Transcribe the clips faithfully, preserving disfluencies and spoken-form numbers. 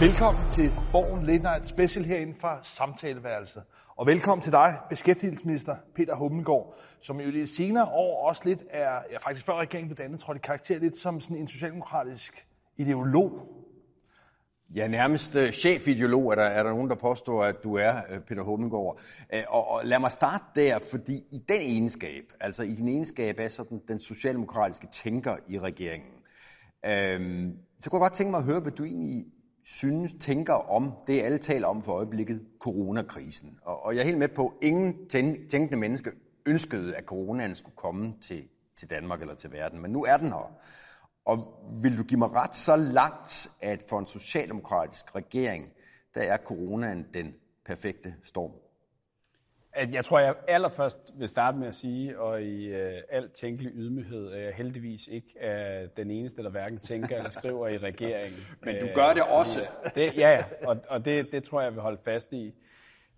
Velkommen til Borgen Late Night Special herinde fra samtaleværelset. Og velkommen til dig, beskæftigelsesminister Peter Hummelgaard, som jo i de senere år også lidt er, ja, faktisk før regeringen blev dannet, trådte i karakter lidt som sådan en socialdemokratisk ideolog. Ja, nærmest uh, chefideolog er der, er der nogen, der påstår, at du er uh, Peter Hummelgaard. Uh, og, og lad mig starte der, fordi i den egenskab, altså i din egenskab af sådan den socialdemokratiske tænker i regeringen, uh, så kunne jeg godt tænke mig at høre, hvad du egentlig synes, tænker om det, alle taler om for øjeblikket, coronakrisen. Og, og jeg er helt med på, at ingen tænkende menneske ønskede, at coronaen skulle komme til, til Danmark eller til verden, men nu er den her. Og vil du give mig ret så langt, at for en socialdemokratisk regering, der er coronaen den perfekte storm? At jeg tror, jeg allerførst vil starte med at sige, og i øh, al tænkelig ydmyghed, øh, heldigvis ikke er øh, den eneste, der hverken tænker eller skriver i regeringen. Men du gør det også. Det, ja, og, og det, det tror jeg, jeg vil holde fast i.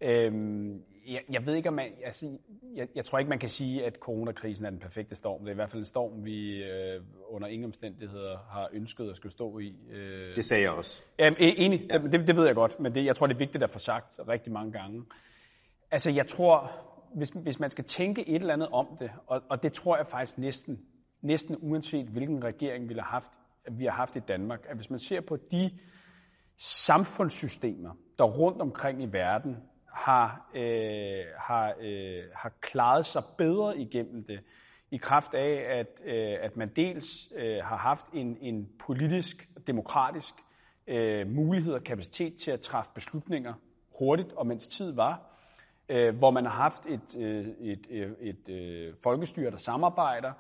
Øhm, jeg, jeg ved ikke, om man, altså, jeg, jeg tror ikke, man kan sige, at coronakrisen er den perfekte storm. Det er i hvert fald en storm, vi øh, under ingen omstændigheder har ønsket at skulle stå i. Øh, det sagde jeg også. Jamen, enig, ja. det, det ved jeg godt, men det, jeg tror, det er vigtigt at få sagt rigtig mange gange. Altså, jeg tror, hvis, hvis man skal tænke et eller andet om det, og, og det tror jeg faktisk næsten, næsten uanset hvilken regering vi har haft, vi har haft i Danmark, at hvis man ser på de samfundssystemer, der rundt omkring i verden har, øh, har, øh, har klaret sig bedre igennem det, i kraft af, at, øh, at man dels øh, har haft en, en politisk, demokratisk øh, mulighed og kapacitet til at træffe beslutninger hurtigt, og mens tid var, hvor man har haft et, et, et, et, et folkestyre, der samarbejder,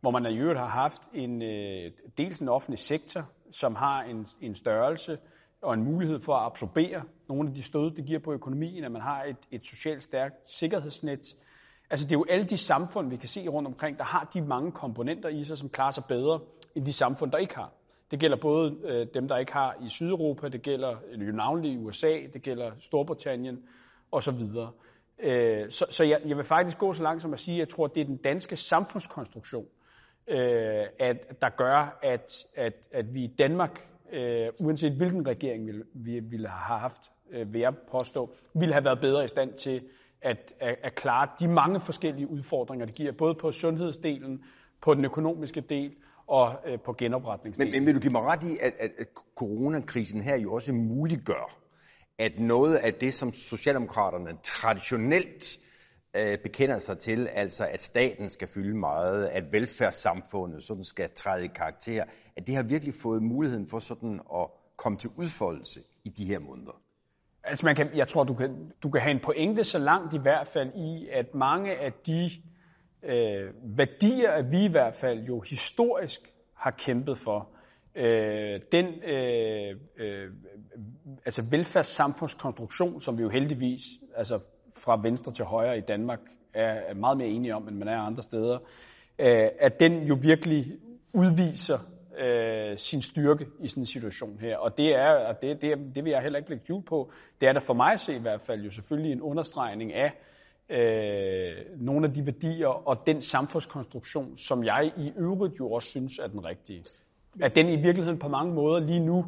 hvor man i øvrigt har haft en, dels en offentlig sektor, som har en, en størrelse og en mulighed for at absorbere nogle af de stød, det giver på økonomien, at man har et, et socialt stærkt sikkerhedsnet. Altså det er jo alle de samfund, vi kan se rundt omkring, der har de mange komponenter i sig, som klarer sig bedre end de samfund, der ikke har. Det gælder både dem, der ikke har i Sydeuropa, det gælder navnlig i U S A, det gælder Storbritannien osv. Så, så jeg, jeg vil faktisk gå så langt som at sige, at jeg tror, at det er den danske samfundskonstruktion, øh, at, der gør, at, at, at vi i Danmark, øh, uanset hvilken regering vi, vi ville have haft, øh, vil jeg påstå, ville have været bedre i stand til at, at, at klare de mange forskellige udfordringer, det giver, både på sundhedsdelen, på den økonomiske del og øh, på genopretningsdelen. Men, men vil du give mig ret i, at, at, at coronakrisen her jo også muliggør, at noget af det, som socialdemokraterne traditionelt øh, bekender sig til, altså at staten skal fylde meget, at velfærdssamfundet sådan skal træde i karakter, at det har virkelig fået muligheden for sådan at komme til udfoldelse i de her måneder? Altså man kan, jeg tror, du kan, du kan have en pointe så langt i hvert fald i, at mange af de øh, værdier, at vi i hvert fald jo historisk har kæmpet for, Øh, den øh, øh, altså velfærdssamfundskonstruktion, som vi jo heldigvis altså fra venstre til højre i Danmark er meget mere enige om, end man er andre steder, øh, at den jo virkelig udviser øh, sin styrke i sådan en situation her. Og det er, og det, det, det vil jeg heller ikke lægge jul på, det er der for mig at se i hvert fald jo selvfølgelig en understregning af Øh, nogle af de værdier og den samfundskonstruktion, som jeg i øvrigt jo også synes er den rigtige. At den i virkeligheden på mange måder lige nu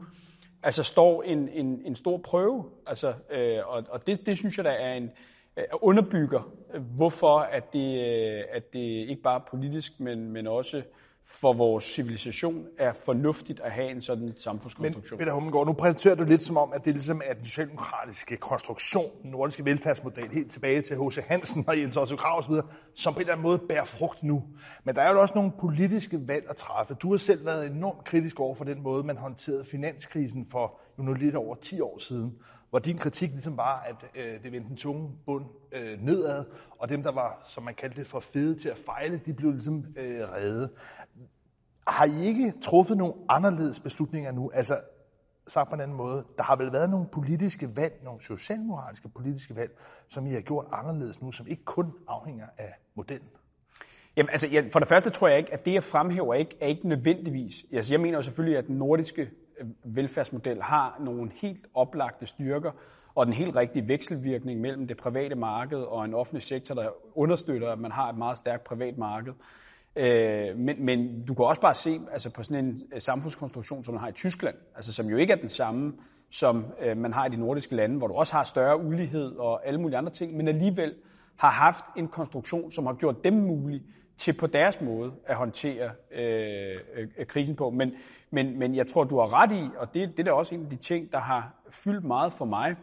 altså står en, en, en stor prøve, altså, øh, og, og det, det synes jeg der er en øh, underbygger, hvorfor at det, øh, at det ikke bare politisk, men, men også for vores civilisation er fornuftigt at have en sådan samfundskonstruktion. Men Peter Hummelgaard, nu præsenterer du lidt som om, at det ligesom er den socialdemokratiske konstruktion, den nordiske velfærdsmodel, helt tilbage til H C. Hansen og Jens Otto Krag osv., som på en eller anden måde bærer frugt nu. Men der er jo også nogle politiske valg at træffe. Du har selv været enormt kritisk over for den måde, man håndterede finanskrisen for jo nu lidt over ti år siden, hvor din kritik ligesom var, at øh, det vendte den tunge bund øh, nedad, og dem, der var, som man kaldte det, for fede til at fejle, de blev ligesom øh, reddet. Har I ikke truffet nogle anderledes beslutninger nu? Altså, sagt på en anden måde, der har vel været nogle politiske valg, nogle socialmoraliske politiske valg, som I har gjort anderledes nu, som ikke kun afhænger af modellen? Jamen, altså, jeg, for det første tror jeg ikke, at det, jeg fremhæver, ikke, er ikke nødvendigvis. Altså, jeg mener jo selvfølgelig, at den nordiske velfærdsmodel har nogle helt oplagte styrker og den helt rigtige vekselvirkning mellem det private marked og en offentlig sektor, der understøtter, at man har et meget stærkt privat marked. Øh, men, men du kan også bare se altså på sådan en samfundskonstruktion, som man har i Tyskland, altså som jo ikke er den samme, som øh, man har i de nordiske lande, hvor du også har større ulighed og alle mulige andre ting, men alligevel har haft en konstruktion, som har gjort dem mulige til på deres måde at håndtere øh, øh, krisen på. Men, men, men jeg tror, du har ret i, og det, det er da også en af de ting, der har fyldt meget for mig,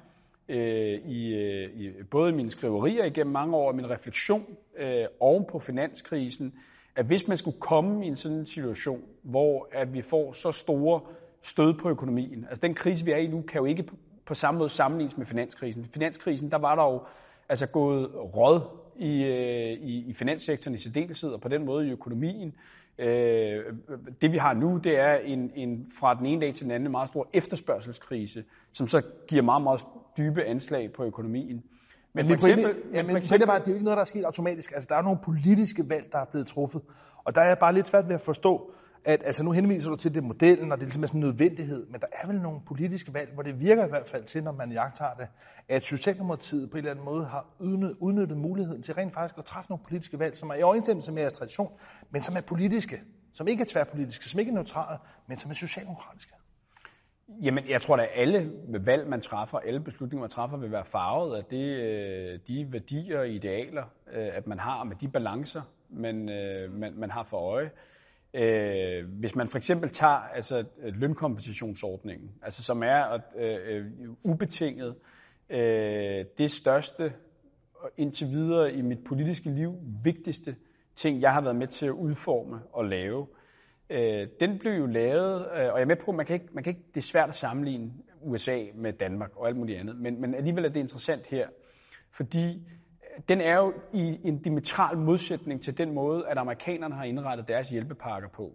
øh, i, i både mine skriverier igennem mange år, og min refleksion øh, oven på finanskrisen, at hvis man skulle komme i en sådan situation, hvor at vi får så store stød på økonomien, altså den krise, vi er i nu, kan jo ikke på, på samme måde sammenlignes med finanskrisen. Finanskrisen, der var der jo altså gået råd i, i, i finanssektoren i særdeleshed, og på den måde i økonomien. Øh, det vi har nu, det er en, en fra den ene dag til den anden meget stor efterspørgselskrise, som så giver meget, meget dybe anslag på økonomien. Men, men for eksempel, ja, men for eksempel, bare, det er jo ikke noget, der er sket automatisk. Altså, der er nogle politiske valg, der er blevet truffet. Og der er jeg bare lidt svært ved at forstå, at altså, nu henviser du til det modellen, og det er ligesom sådan en nødvendighed, men der er vel nogle politiske valg, hvor det virker i hvert fald til, når man jagter det, at Socialdemokratiet på en eller anden måde har udnyttet muligheden til rent faktisk at træffe nogle politiske valg, som er i overensstemmelse med jeres tradition, men som er politiske, som ikke er tværpolitiske, som ikke er neutrale, men som er socialdemokratiske. Jamen, jeg tror da, at alle valg, man træffer, alle beslutninger, man træffer, vil være farvet af det, de værdier og idealer, at man har med de balancer, man, man, man har for øje. Hvis man for eksempel tager altså, lønkompensationsordningen, altså, som er øh, ubetinget øh, det største og indtil videre i mit politiske liv vigtigste ting, jeg har været med til at udforme og lave. Øh, den blev jo lavet, øh, og jeg er med på, at man kan ikke, man kan ikke, det er svært at sammenligne U S A med Danmark og alt muligt andet, men, men alligevel er det interessant her, fordi den er jo i en diametral modsætning til den måde, at amerikanerne har indrettet deres hjælpepakker på.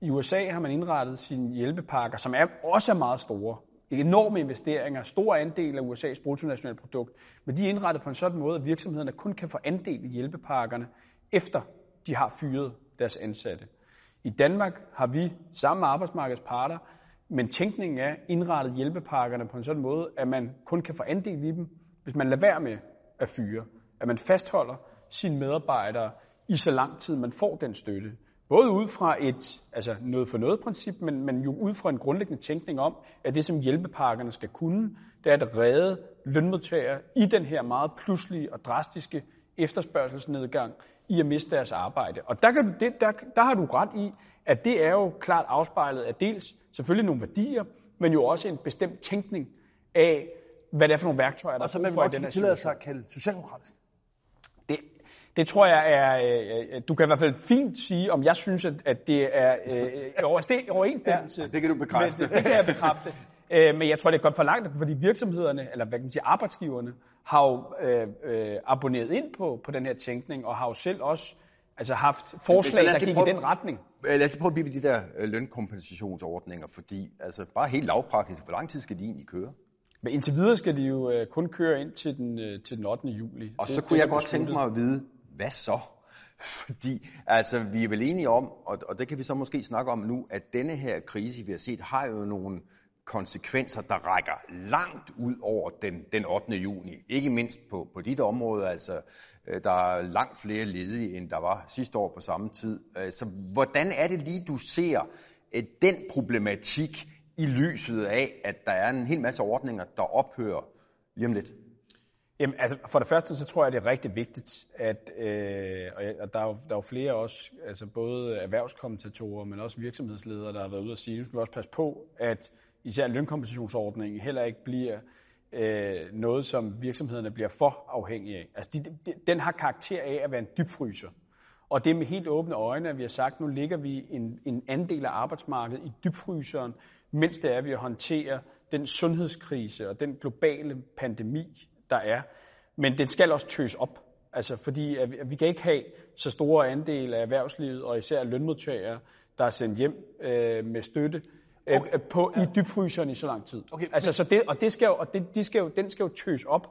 I U S A har man indrettet sine hjælpepakker, som er også er meget store, enorme investeringer, store andel af U S A's bruttonationalprodukt, men de er indrettet på en sådan måde, at virksomhederne kun kan få andel i hjælpepakkerne, efter de har fyret deres ansatte. I Danmark har vi sammen med arbejdsmarkedsparter, men tænkningen er indrettet hjælpepakkerne på en sådan måde, at man kun kan få andel i dem, hvis man lader være med at fyre. At man fastholder sine medarbejdere i så lang tid, man får den støtte. Både ud fra et altså noget for noget princip, men, men jo ud fra en grundlæggende tænkning om, at det som hjælpepakkerne skal kunne, det er at redde lønmodtagere i den her meget pludselige og drastiske efterspørgselsnedgang i at miste deres arbejde. Og der, kan du, det, der, der har du ret i, at det er jo klart afspejlet af dels selvfølgelig nogle værdier, men jo også en bestemt tænkning af, hvad det er for nogle værktøjer, der får i den her situation. Og så man vil tillade sig at kalde socialdemokratisk. Det, det tror jeg er, du kan i hvert fald fint sige, om jeg synes, at det er øh, overensstemmelse. Ja, det kan du bekræfte. Men, det kan jeg bekræfte. Men jeg tror, det er godt for langt, fordi virksomhederne, eller hvad kan man sige, arbejdsgiverne, har jo øh, abonneret ind på, på den her tænkning, og har jo selv også altså, haft forslag, der gik prøve, i den retning. Lad os prøve at blive ved de der lønkompensationsordninger, fordi altså, bare helt lavpraktisk, hvor lang tid skal de egentlig køre? Men indtil videre skal de jo øh, kun køre ind til den, øh, til den ottende juli. Og det, så kunne jeg godt tænke mig at vide, hvad så? Fordi altså, vi er vel enige om, og, og det kan vi så måske snakke om nu, at denne her krise, vi har set, har jo nogle konsekvenser, der rækker langt ud over den, den ottende juni. Ikke mindst på, på dit område, altså der er langt flere ledige, end der var sidste år på samme tid. Så hvordan er det lige, du ser den problematik i lyset af, at der er en hel masse ordninger, der ophører lige om lidt? Jamen, altså, for det første, så tror jeg, det er rigtig vigtigt, at øh, og der, er jo, der er jo flere også, altså både erhvervskommentatorer, men også virksomhedsledere, der har været ude og sige, nu skal vi også passe på, at især lønkompensationsordningen heller ikke bliver øh, noget, som virksomhederne bliver for afhængige af. Altså, de, de, den har karakter af at være en dybfryser. Og det er med helt åbne øjne, at vi har sagt, at nu ligger vi en, en andel af arbejdsmarkedet i dybfryseren, mens det er, at vi håndterer den sundhedskrise og den globale pandemi, der er. Men den skal også tøs op, altså, fordi at vi, at vi kan ikke have så store andele af erhvervslivet og især lønmodtagere, der er sendt hjem øh, med støtte øh, okay. på, i dybfryseren i så lang tid. Okay. Altså, så det, og det skal jo, og det, de skal jo, den skal jo tøs op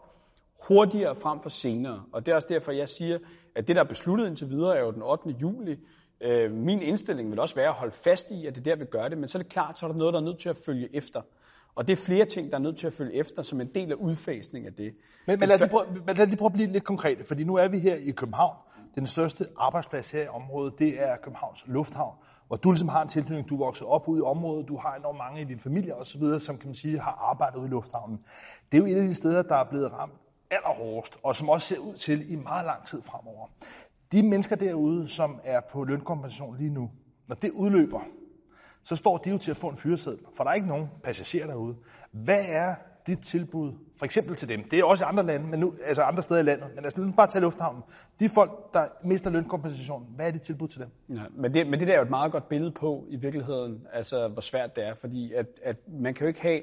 hurtigere frem for senere. Og det er også derfor, jeg siger, at det, der er besluttet indtil videre, er jo den ottende juli. Øh, min indstilling vil også være at holde fast i, at det er der, vi gør det, men så er det klart, så er der noget, der er nødt til at følge efter. Og det er flere ting, der er nødt til at følge efter, som en del af udfasning af det. Men, men lad os lige prøve, lad os lige prøve at blive lidt konkrete, fordi nu er vi her i København. Den største arbejdsplads her i området, det er Københavns Lufthavn, hvor du ligesom har en tilknytning, du er vokset op ude i området, du har enormt mange i din familie osv., som kan man sige har arbejdet ude i lufthavnen. Det er jo et af de steder, der er blevet ramt allerhårdest, og som også ser ud til i meget lang tid fremover. De mennesker derude, som er på lønkompensation lige nu, når det udløber, så står de jo til at få en fyreseddel, for der er ikke nogen passagerer derude. Hvad er dit tilbud, for eksempel til dem? Det er også andre lande, men nu, altså andre steder i landet, men altså nu bare tage lufthavnen. De folk, der mister lønkompensation, hvad er dit tilbud til dem? Ja, men, det, men det der er jo et meget godt billede på i virkeligheden, altså hvor svært det er, fordi at, at man kan jo ikke have...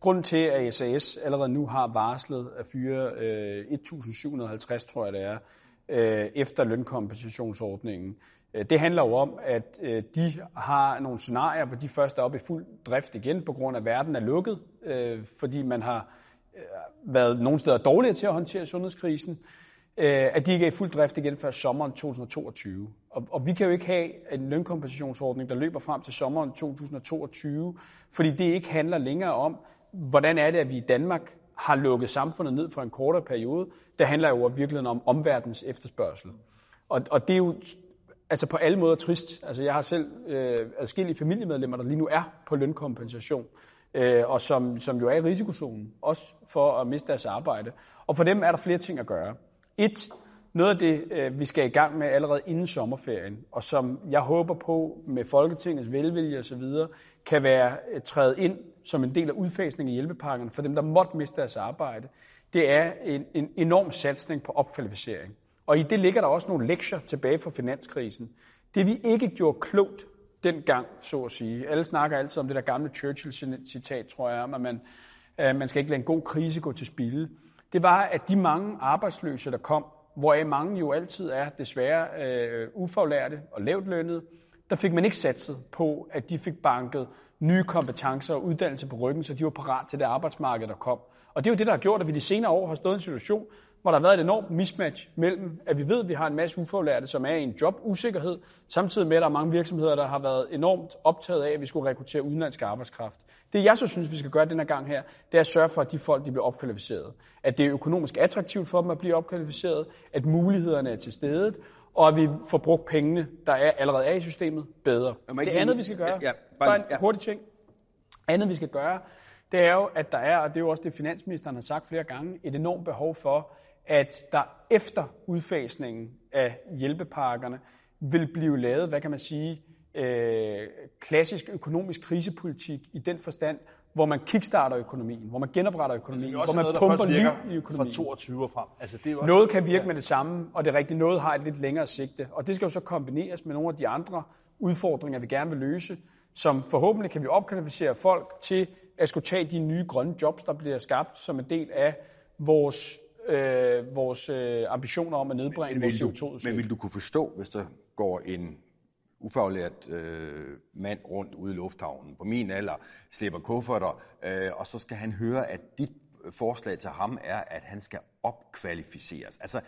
Grunden til, at S A S allerede nu har varslet at fyre øh, et tusind syv hundrede og halvtreds, tror jeg det er, øh, efter lønkompensationsordningen, det handler jo om, at de har nogle scenarier, hvor de først er oppe i fuld drift igen, på grund af, at verden er lukket, fordi man har været nogle steder dårligere til at håndtere sundhedskrisen, at de ikke er i fuld drift igen før sommeren to tusind og toogtyve. Og vi kan jo ikke have en lønkompensationsordning, der løber frem til sommeren to tusind og toogtyve, fordi det ikke handler længere om, hvordan er det, at vi i Danmark har lukket samfundet ned for en kortere periode. Det handler jo virkelig om omverdens efterspørgsel. Og, og det er jo... Altså på alle måder trist. Altså jeg har selv øh, adskillige familiemedlemmer, der lige nu er på lønkompensation, øh, og som, som jo er i risikozonen, også for at miste deres arbejde. Og for dem er der flere ting at gøre. Et, noget af det, øh, vi skal i gang med allerede inden sommerferien, og som jeg håber på med Folketingets velvilje osv., kan være øh, træde ind som en del af udfasningen af hjælpepakkerne for dem, der måtte miste deres arbejde, det er en, en enorm satsning på opkvalificering. Og i det ligger der også nogle lektier tilbage fra finanskrisen. Det vi ikke gjorde klogt dengang, så at sige. Alle snakker altid om det der gamle Churchill-citat, tror jeg, om at man, øh, man skal ikke lade en god krise gå til spilde. Det var, at de mange arbejdsløse, der kom, hvoraf mange jo altid er desværre øh, ufaglærte og lavt lønnede, der fik man ikke satset på, at de fik banket nye kompetencer og uddannelse på ryggen, så de var parat til det arbejdsmarked, der kom. Og det er jo det, der har gjort, at vi de senere år har stået i en situation, hvor der har været et enormt mismatch mellem, at vi ved, at vi har en masse ufaglærte, som er i en jobusikkerhed, samtidig med, at der er mange virksomheder, der har været enormt optaget af, at vi skulle rekruttere udenlandsk arbejdskraft. Det, jeg så synes, vi skal gøre den her gang her, det er at sørge for, at de folk de bliver opkvalificeret. At det er økonomisk attraktivt for dem at blive opkvalificeret, at mulighederne er til stede, og at vi får brugt pengene, der er, allerede er i systemet, bedre. Det andet, vi skal gøre, ja, bare en hurtig ting, andet, vi skal gøre, det er jo, at der er, og det er jo også det, finansministeren har sagt flere gange, et enormt behov for, at der efter udfasningen af hjælpepakkerne vil blive lavet, hvad kan man sige, øh, klassisk økonomisk krisepolitik i den forstand, hvor man kickstarter økonomien, hvor man genopretter økonomien, hvor man noget, pumper liv i økonomien. Fra toogtyve og frem. Altså, det er også noget kan virke ja. med det samme, og det rigtige noget har et lidt længere sigte, og det skal jo så kombineres med nogle af de andre udfordringer, vi gerne vil løse, som forhåbentlig kan vi opkvalificere folk til at skulle tage de nye grønne jobs, der bliver skabt som en del af vores Øh, vores øh, ambitioner om at nedbringe men, vores C O to udslip. Men vil du kunne forstå, hvis der går en ufaglært øh, mand rundt ude i lufthavnen på min alder, slipper kufferter, øh, og så skal han høre, at dit forslag til ham er, at han skal opkvalificeres. Altså,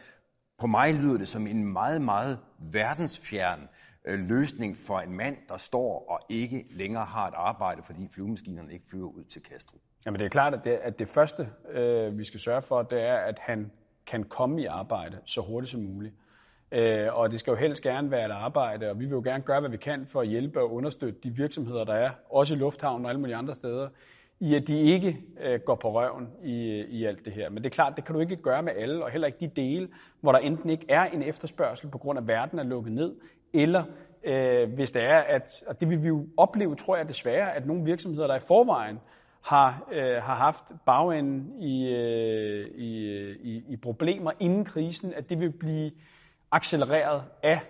på mig lyder det som en meget, meget verdensfjern øh, løsning for en mand, der står og ikke længere har et arbejde, fordi flyvemaskinerne ikke flyver ud til Kastrup. Jamen det er klart, at det, at det første, øh, vi skal sørge for, det er, at han kan komme i arbejde så hurtigt som muligt. Øh, og det skal jo helst gerne være et arbejde, og vi vil jo gerne gøre, hvad vi kan for at hjælpe og understøtte de virksomheder, der er, også i lufthavnen og alle mulige andre steder, i at de ikke øh, går på røven i, i alt det her. Men det er klart, det kan du ikke gøre med alle, og heller ikke de dele, hvor der enten ikke er en efterspørgsel på grund af, at verden er lukket ned, eller øh, hvis det er, at og det vil vi jo opleve, tror jeg desværre, at nogle virksomheder, der er i forvejen, Har, øh, har haft bagenden i, øh, i, i, i problemer inden krisen, at det vil blive accelereret af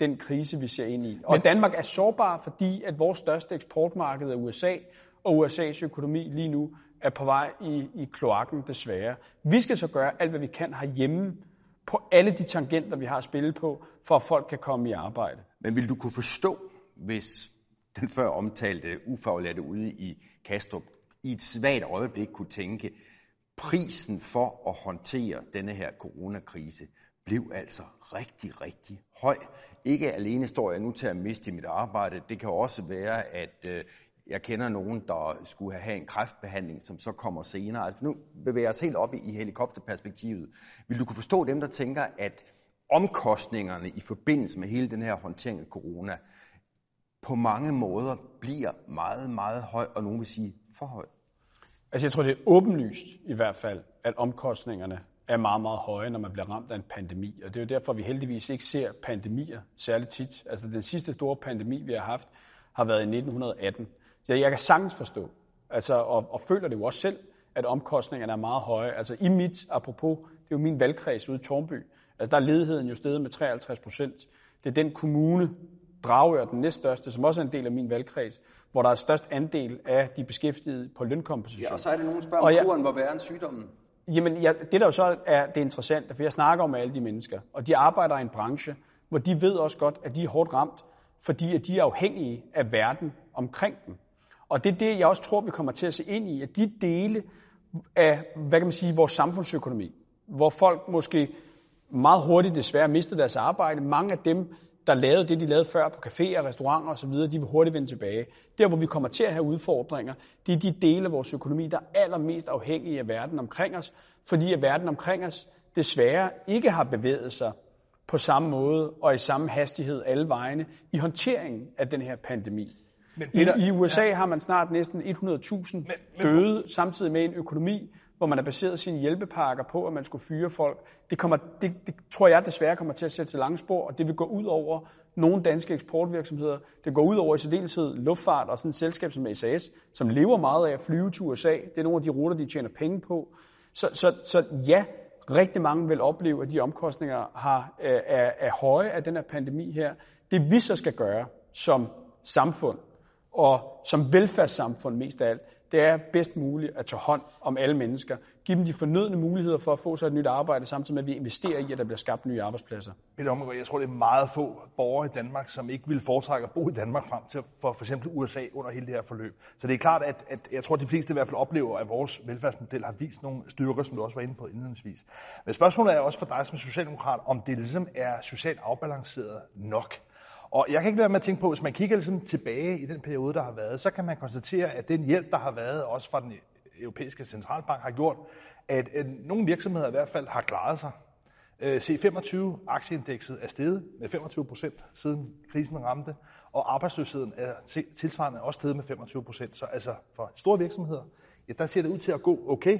den krise, vi ser ind i. Og men Danmark er sårbar, fordi at vores største eksportmarked er U S A, og U S A's økonomi lige nu er på vej i, i kloakken desværre. Vi skal så gøre alt, hvad vi kan herhjemme på alle de tangenter, vi har at spille på, for at folk kan komme i arbejde. Men vil du kunne forstå, hvis den før omtalte ufaglærte ude i Kastrup i et svagt øjeblik kunne tænke, prisen for at håndtere denne her coronakrise blev altså rigtig, rigtig høj. Ikke alene står jeg nu til at miste mit arbejde, det kan også være, at øh, jeg kender nogen, der skulle have en kræftbehandling, som så kommer senere. Altså, nu bevæger jeg os helt op i helikopterperspektivet. Vil du kunne forstå dem, der tænker, at omkostningerne i forbindelse med hele den her håndtering af corona på mange måder bliver meget, meget høj, og nogen vil sige for høj? Altså jeg tror, det er åbenlyst i hvert fald, at omkostningerne er meget, meget høje, når man bliver ramt af en pandemi. Og det er jo derfor, vi heldigvis ikke ser pandemier særligt tit. Altså den sidste store pandemi, vi har haft, har været i nitten atten. Så jeg kan sagtens forstå, altså, og, og føler det jo også selv, at omkostningerne er meget høje. Altså i mit, apropos, det er jo min valgkreds ude i Tornby. Altså der er ledigheden jo steget med treoghalvtreds procent. Det er den kommune, Dragør, den næststørste, som også er en del af min valgkreds, hvor der er størst andel af de beskæftigede på lønkompensation. Ja, og så er det nogen, der spørger, om kuren var værre end sygdommen. Jamen, ja, det der jo så er det interessante, for jeg snakker om alle de mennesker, og de arbejder i en branche, hvor de ved også godt, at de er hårdt ramt, fordi at de er afhængige af verden omkring dem. Og det er det, jeg også tror, vi kommer til at se ind i, at de dele af, hvad kan man sige, vores samfundsøkonomi, hvor folk måske meget hurtigt desværre mistede deres arbejde, mange af dem, der lavede det, de lavede før på caféer, restauranter osv., de vil hurtigt vende tilbage. Der, hvor vi kommer til at have udfordringer, det er de dele af vores økonomi, der er allermest afhængige af verden omkring os, fordi at verden omkring os desværre ikke har bevæget sig på samme måde og i samme hastighed alle vegne i håndteringen af den her pandemi. Men Peter, I, I U S A ja. har man snart næsten hundrede tusind døde, samtidig med en økonomi, hvor man har baseret sine hjælpepakker på, at man skulle fyre folk. Det, kommer, det, det tror jeg desværre kommer til at sætte sig lange spor, og det vil gå ud over nogle danske eksportvirksomheder. Det går ud over i særdeleshed luftfart og sådan et selskab som S A S, som lever meget af at flyve til U S A. Det er nogle af de ruter, de tjener penge på. Så, så, så ja, rigtig mange vil opleve, at de omkostninger har, er, er, er høje af den her pandemi her. Det vi så skal gøre som samfund og som velfærdssamfund mest af alt, det er bedst muligt at tage hånd om alle mennesker. Give dem de fornødne muligheder for at få sig et nyt arbejde, samtidig med at vi investerer i, at der bliver skabt nye arbejdspladser. Peter Hummelgaard, jeg tror, det er meget få borgere i Danmark, som ikke vil foretrække at bo i Danmark frem til for f.eks. U S A under hele det her forløb. Så det er klart, at, at jeg tror, at de fleste i hvert fald oplever, at vores velfærdsmodel har vist nogle styrker, som du også var inde på indledningsvis. Men spørgsmålet er også for dig som socialdemokrat, om det ligesom er socialt afbalanceret nok. Og jeg kan ikke være med at tænke på, hvis man kigger ligesom tilbage i den periode, der har været, så kan man konstatere, at den hjælp, der har været, også fra den europæiske centralbank, har gjort, at nogle virksomheder i hvert fald har klaret sig. C femogtyve-aktieindekset er steget med femogtyve procent, siden krisen ramte, og arbejdsløsheden er tilsvarende også steget med femogtyve procent. Så altså for store virksomheder, ja, der ser det ud til at gå okay,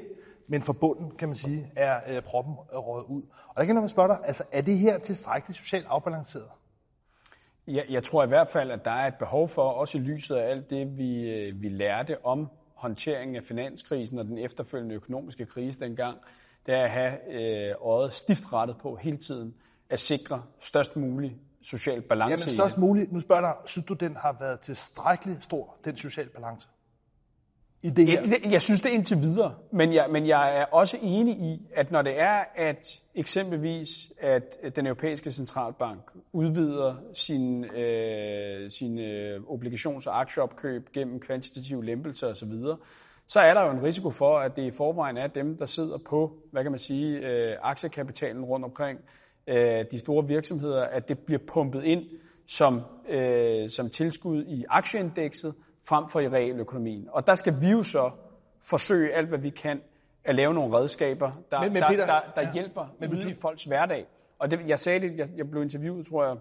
men for bunden, kan man sige, er øh, proppen røget ud. Og der kan man spørge dig, altså er det her tilstrækkeligt socialt afbalanceret? Jeg tror i hvert fald, at der er et behov for, også i lyset af alt det, vi, vi lærte om håndteringen af finanskrisen og den efterfølgende økonomiske krise dengang, det er at have øh, øjet stift rettet på hele tiden at sikre størst mulig social balance. Ja, men størst mulig, nu spørger jeg dig, synes du, den har været tilstrækkeligt stor, den sociale balance? I det her? Jeg, jeg synes det indtil videre, men jeg, men jeg er også enig i, at når det er, at eksempelvis at den europæiske centralbank udvider sine øh, sin, øh, obligations- og aktieopkøb gennem kvantitative lempelser osv., så er der jo en risiko for, at det i forvejen er dem, der sidder på, hvad kan man sige, øh, aktiekapitalen rundt omkring øh, de store virksomheder, at det bliver pumpet ind som, øh, som tilskud i aktieindekset, frem for i realøkonomien. Og der skal vi jo så forsøge alt, hvad vi kan, at lave nogle redskaber, der, men, men Peter, der, der, der ja, hjælper men, ude du... i folks hverdag. Og det, jeg sagde det, jeg, jeg blev interviewet, tror jeg,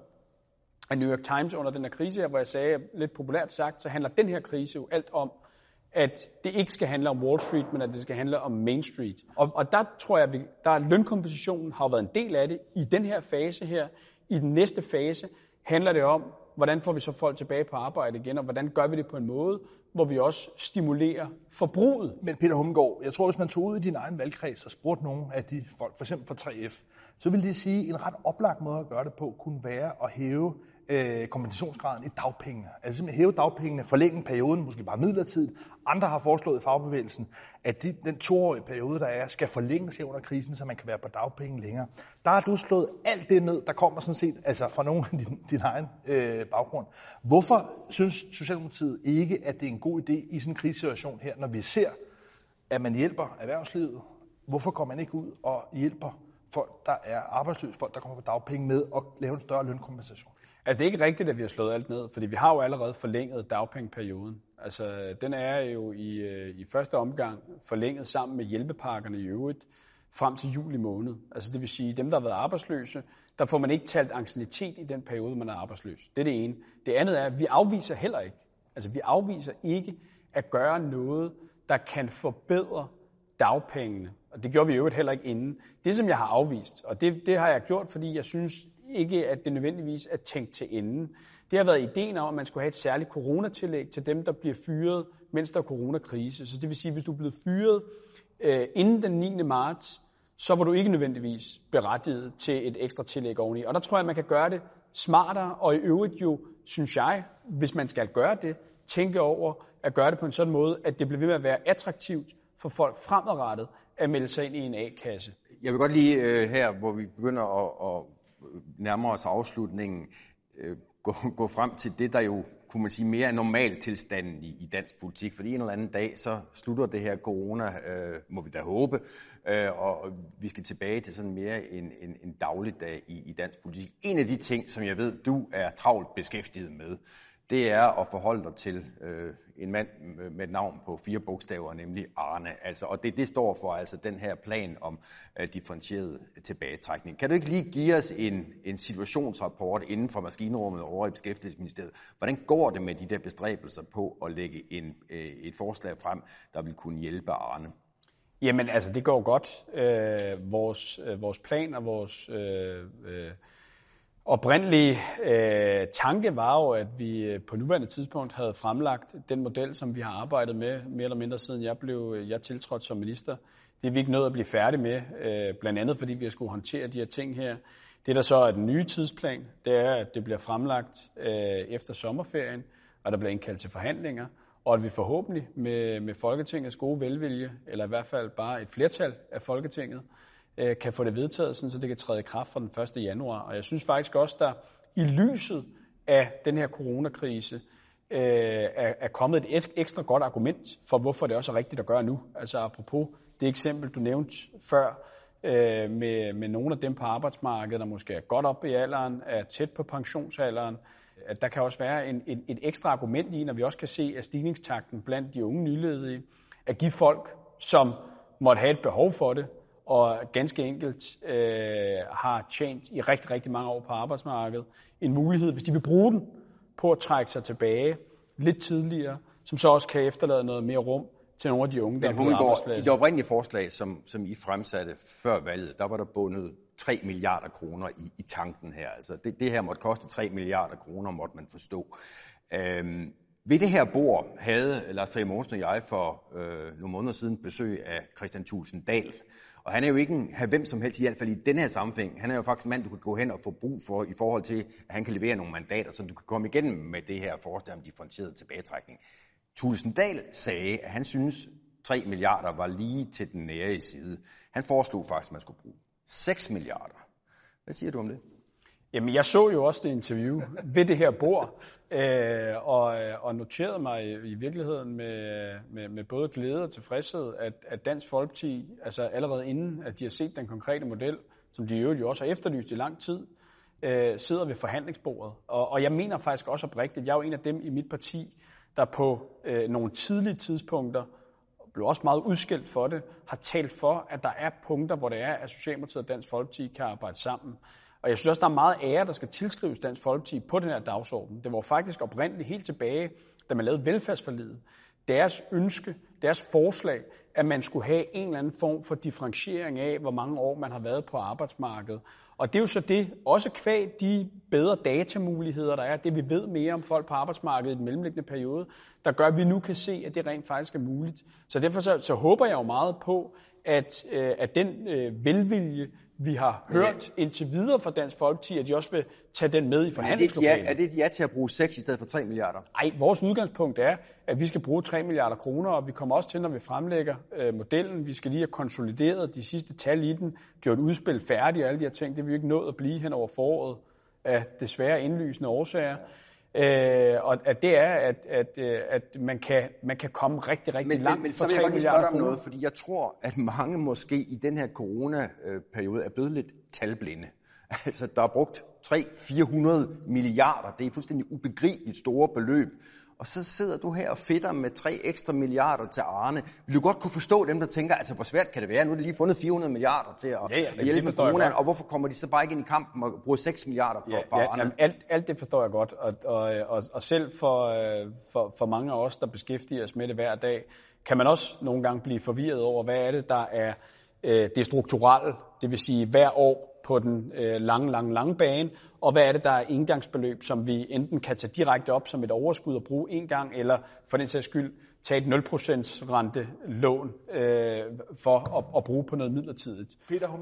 af New York Times under den her krise her, hvor jeg sagde, lidt populært sagt, så handler den her krise jo alt om, at det ikke skal handle om Wall Street, men at det skal handle om Main Street. Og, og der tror jeg, vi, der lønkompensationen har været en del af det i den her fase her. I den næste fase handler det om, hvordan får vi så folk tilbage på arbejde igen, og hvordan gør vi det på en måde, hvor vi også stimulerer forbruget? Men Peter Hummelgaard, jeg tror, hvis man tog ud i din egen valgkreds og spurgte nogle af de folk, for eksempel fra tre F, så ville de sige, at en ret oplagt måde at gøre det på kunne være at hæve øh, kompensationsgraden i dagpengene. Altså simpelthen hæve dagpengene, forlænge perioden, måske bare midlertidigt. Andre har foreslået i fagbevægelsen, at de, den toårige periode, der er, skal forlænges her under krisen, så man kan være på dagpenge længere. Der har du slået alt det ned, der kommer sådan set altså fra nogen af din, din egen øh, baggrund. Hvorfor synes Socialdemokratiet ikke, at det er en god idé i sådan en krisesituation her, når vi ser, at man hjælper erhvervslivet? Hvorfor går man ikke ud og hjælper folk, der er arbejdsløse, folk, der kommer på dagpenge med og lave en større lønkompensation? Altså det er ikke rigtigt, at vi har slået alt ned, fordi vi har jo allerede forlænget dagpengeperioden. Altså den er jo i, i første omgang forlænget sammen med hjælpepakkerne i øvrigt frem til juli måned. Altså det vil sige, dem, der har været arbejdsløse, der får man ikke talt anciennitet i den periode, man er arbejdsløs. Det er det ene. Det andet er, at vi afviser heller ikke. Altså vi afviser ikke at gøre noget, der kan forbedre dagpengene. Og det gjorde vi jo heller ikke inden. Det, som jeg har afvist, og det, det har jeg gjort, fordi jeg synes ikke, at det nødvendigvis er tænkt til enden. Det har været ideen om, at man skulle have et særligt coronatillæg til dem, der bliver fyret, mens der er coronakrise. Så det vil sige, at hvis du er blevet fyret øh, inden den niende marts, så var du ikke nødvendigvis berettiget til et ekstra tillæg oveni. Og der tror jeg, at man kan gøre det smartere, og i øvrigt jo, synes jeg, hvis man skal gøre det, tænke over at gøre det på en sådan måde, at det bliver ved med at være attraktivt for folk fremadrettet at melde sig ind i en A-kasse. Jeg vil godt lige øh, her, hvor vi begynder at, at nærme os afslutningen, øh, gå, gå frem til det, der jo, kunne man sige, mere er normaltilstanden i, i dansk politik. Fordi en eller anden dag, så slutter det her corona, øh, må vi da håbe, øh, og vi skal tilbage til sådan mere en, en, en dagligdag i, i dansk politik. En af de ting, som jeg ved, du er travlt beskæftiget med, det er at forholde dig til øh, en mand med et navn på fire bogstaver, nemlig Arne. Altså, og det, det står for altså den her plan om øh, differentieret tilbagetrækning. Kan du ikke lige give os en, en situationsrapport inden for maskinrummet over i Beskæftigelsesministeriet? Hvordan går det med de der bestræbelser på at lægge en, øh, et forslag frem, der vil kunne hjælpe Arne? Jamen altså, det går godt. Øh, vores, øh, vores plan og vores... Øh, øh Oprindelige øh, tanke var jo, at vi på nuværende tidspunkt havde fremlagt den model, som vi har arbejdet med, mere eller mindre siden jeg blev jeg tiltrådte som minister. Det er vi ikke nået at blive færdige med, øh, blandt andet fordi vi har skulle håndtere de her ting her. Det, der så er den nye tidsplan, det er, at det bliver fremlagt øh, efter sommerferien, og der bliver indkaldt til forhandlinger, og at vi forhåbentlig med, med Folketingets gode velvilje, eller i hvert fald bare et flertal af Folketinget, kan få det vedtaget, så det kan træde i kraft fra den første januar. Og jeg synes faktisk også, der i lyset af den her coronakrise øh, er, er kommet et ekstra godt argument for, hvorfor det også er rigtigt at gøre nu. Altså apropos det eksempel, du nævnte før øh, med, med nogle af dem på arbejdsmarkedet, der måske er godt oppe i alderen, er tæt på pensionsalderen, at der kan også være en, en, et ekstra argument i, når vi også kan se, at stigningstakten blandt de unge nyledige, at give folk, som måtte have et behov for det, og ganske enkelt øh, har tjent i rigtig, rigtig mange år på arbejdsmarkedet, en mulighed, hvis de vil bruge den, på at trække sig tilbage lidt tidligere, som så også kan efterlade noget mere rum til nogle af de unge, der er på arbejdspladsen. I det oprindelige forslag, som, som I fremsatte før valget, der var der bundet tre milliarder kroner i, i tanken her. Altså det, det her måtte koste tre milliarder kroner, måtte man forstå. Øhm, Ved det her bord havde Lars Trier Mogensen og jeg for øh, nogle måneder siden besøg af Christian Thulesen Dahl. Og han er jo ikke en hvem som helst, i hvert fald i den her sammenhæng. Han er jo faktisk en mand, du kan gå hen og få brug for i forhold til, at han kan levere nogle mandater, så du kan komme igennem med det her forslag om differentieret tilbagetrækning. Thulesen Dahl sagde, at han synes, tre milliarder var lige til den nære side. Han foreslog faktisk, at man skulle bruge seks milliarder. Hvad siger du om det? Jamen, jeg så jo også det interview ved det her bord, øh, og, og noterede mig i, i virkeligheden med, med, med både glæde og tilfredshed, at, at Dansk Folkeparti, altså allerede inden, at de har set den konkrete model, som de i øvrigt jo også har efterlyst i lang tid, øh, sidder ved forhandlingsbordet. Og, og jeg mener faktisk også oprigtigt, jeg er jo en af dem i mit parti, der på øh, nogle tidlige tidspunkter, blev også meget udskilt for det, har talt for, at der er punkter, hvor det er, at Socialdemokratiet og Dansk Folkeparti kan arbejde sammen. Og jeg synes også, der er meget ære, der skal tilskrives Dansk Folkeparti på den her dagsorden. Det var faktisk oprindeligt helt tilbage, da man lavede velfærdsforliget. Deres ønske, deres forslag, at man skulle have en eller anden form for differentiering af, hvor mange år man har været på arbejdsmarkedet. Og det er jo så det, også kvad de bedre datamuligheder, der er, det vi ved mere om folk på arbejdsmarkedet i den mellemliggende periode, der gør, at vi nu kan se, at det rent faktisk er muligt. Så derfor så, så håber jeg jo meget på, at, at den øh, velvilje, vi har hørt indtil videre fra Dansk Folkeparti, at de også vil tage den med i forhandlingslokalet. Er det et ja til at bruge seks i stedet for tre milliarder? Nej, vores udgangspunkt er, at vi skal bruge tre milliarder kroner, og vi kommer også til, når vi fremlægger øh, modellen, vi skal lige have konsolideret de sidste tal i den, gjort udspil færdigt og alle de her ting, det er vi jo ikke nået at blive hen over foråret af desværre indlysende årsager. Øh, og at det er, at, at, at man, kan, man kan komme rigtig, rigtig men, langt men, men, for tre milliarder kroner. Men så vil jeg godt lige spørge dig om noget, fordi jeg tror, at mange måske i den her coronaperiode er blevet lidt talblinde. Altså, der er brugt tre hundrede til fire hundrede milliarder. Det er fuldstændig ubegribeligt store beløb. Og så sidder du her og fedter med tre ekstra milliarder til Arne. Vil du godt kunne forstå dem, der tænker, altså hvor svært kan det være? Nu er det lige fundet fire hundrede milliarder til at, ja, ja, at hjælpe coronaen, og hvorfor kommer de så bare ikke ind i kampen og bruger seks milliarder på, ja, på Arne? Ja, alt, alt det forstår jeg godt, og, og, og, og selv for, for, for mange af os, der beskæftiger os med det hver dag, kan man også nogle gange blive forvirret over, hvad er det, der er øh, det strukturelle, det vil sige hver år, på den øh, lange, lange, lange bane, og hvad er det, der er engangsbeløb, som vi enten kan tage direkte op som et overskud og bruge en gang, eller for den sags skyld tage et nul procent rentelån øh, for at, at bruge på noget midlertidigt.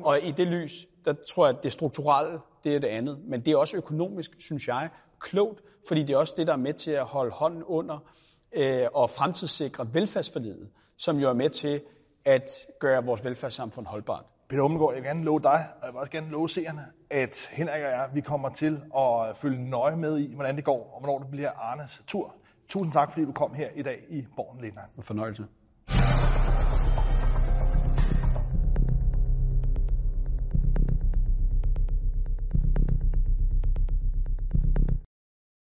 Og i det lys, der tror jeg, at det strukturelle, det er det andet, men det er også økonomisk, synes jeg, klogt, fordi det er også det, der er med til at holde hånden under øh, og fremtidssikre velfærdsforliget, som jo er med til at gøre vores velfærdssamfund holdbart. Peter Hummelgaard, jeg vil gerne love dig, og jeg vil også gerne love seerne, at Henrik og jeg, vi kommer til at følge nøje med i, hvordan det går, og hvornår det bliver Arnes tur. Tusind tak, fordi du kom her i dag i Borgen Late Night. En fornøjelse.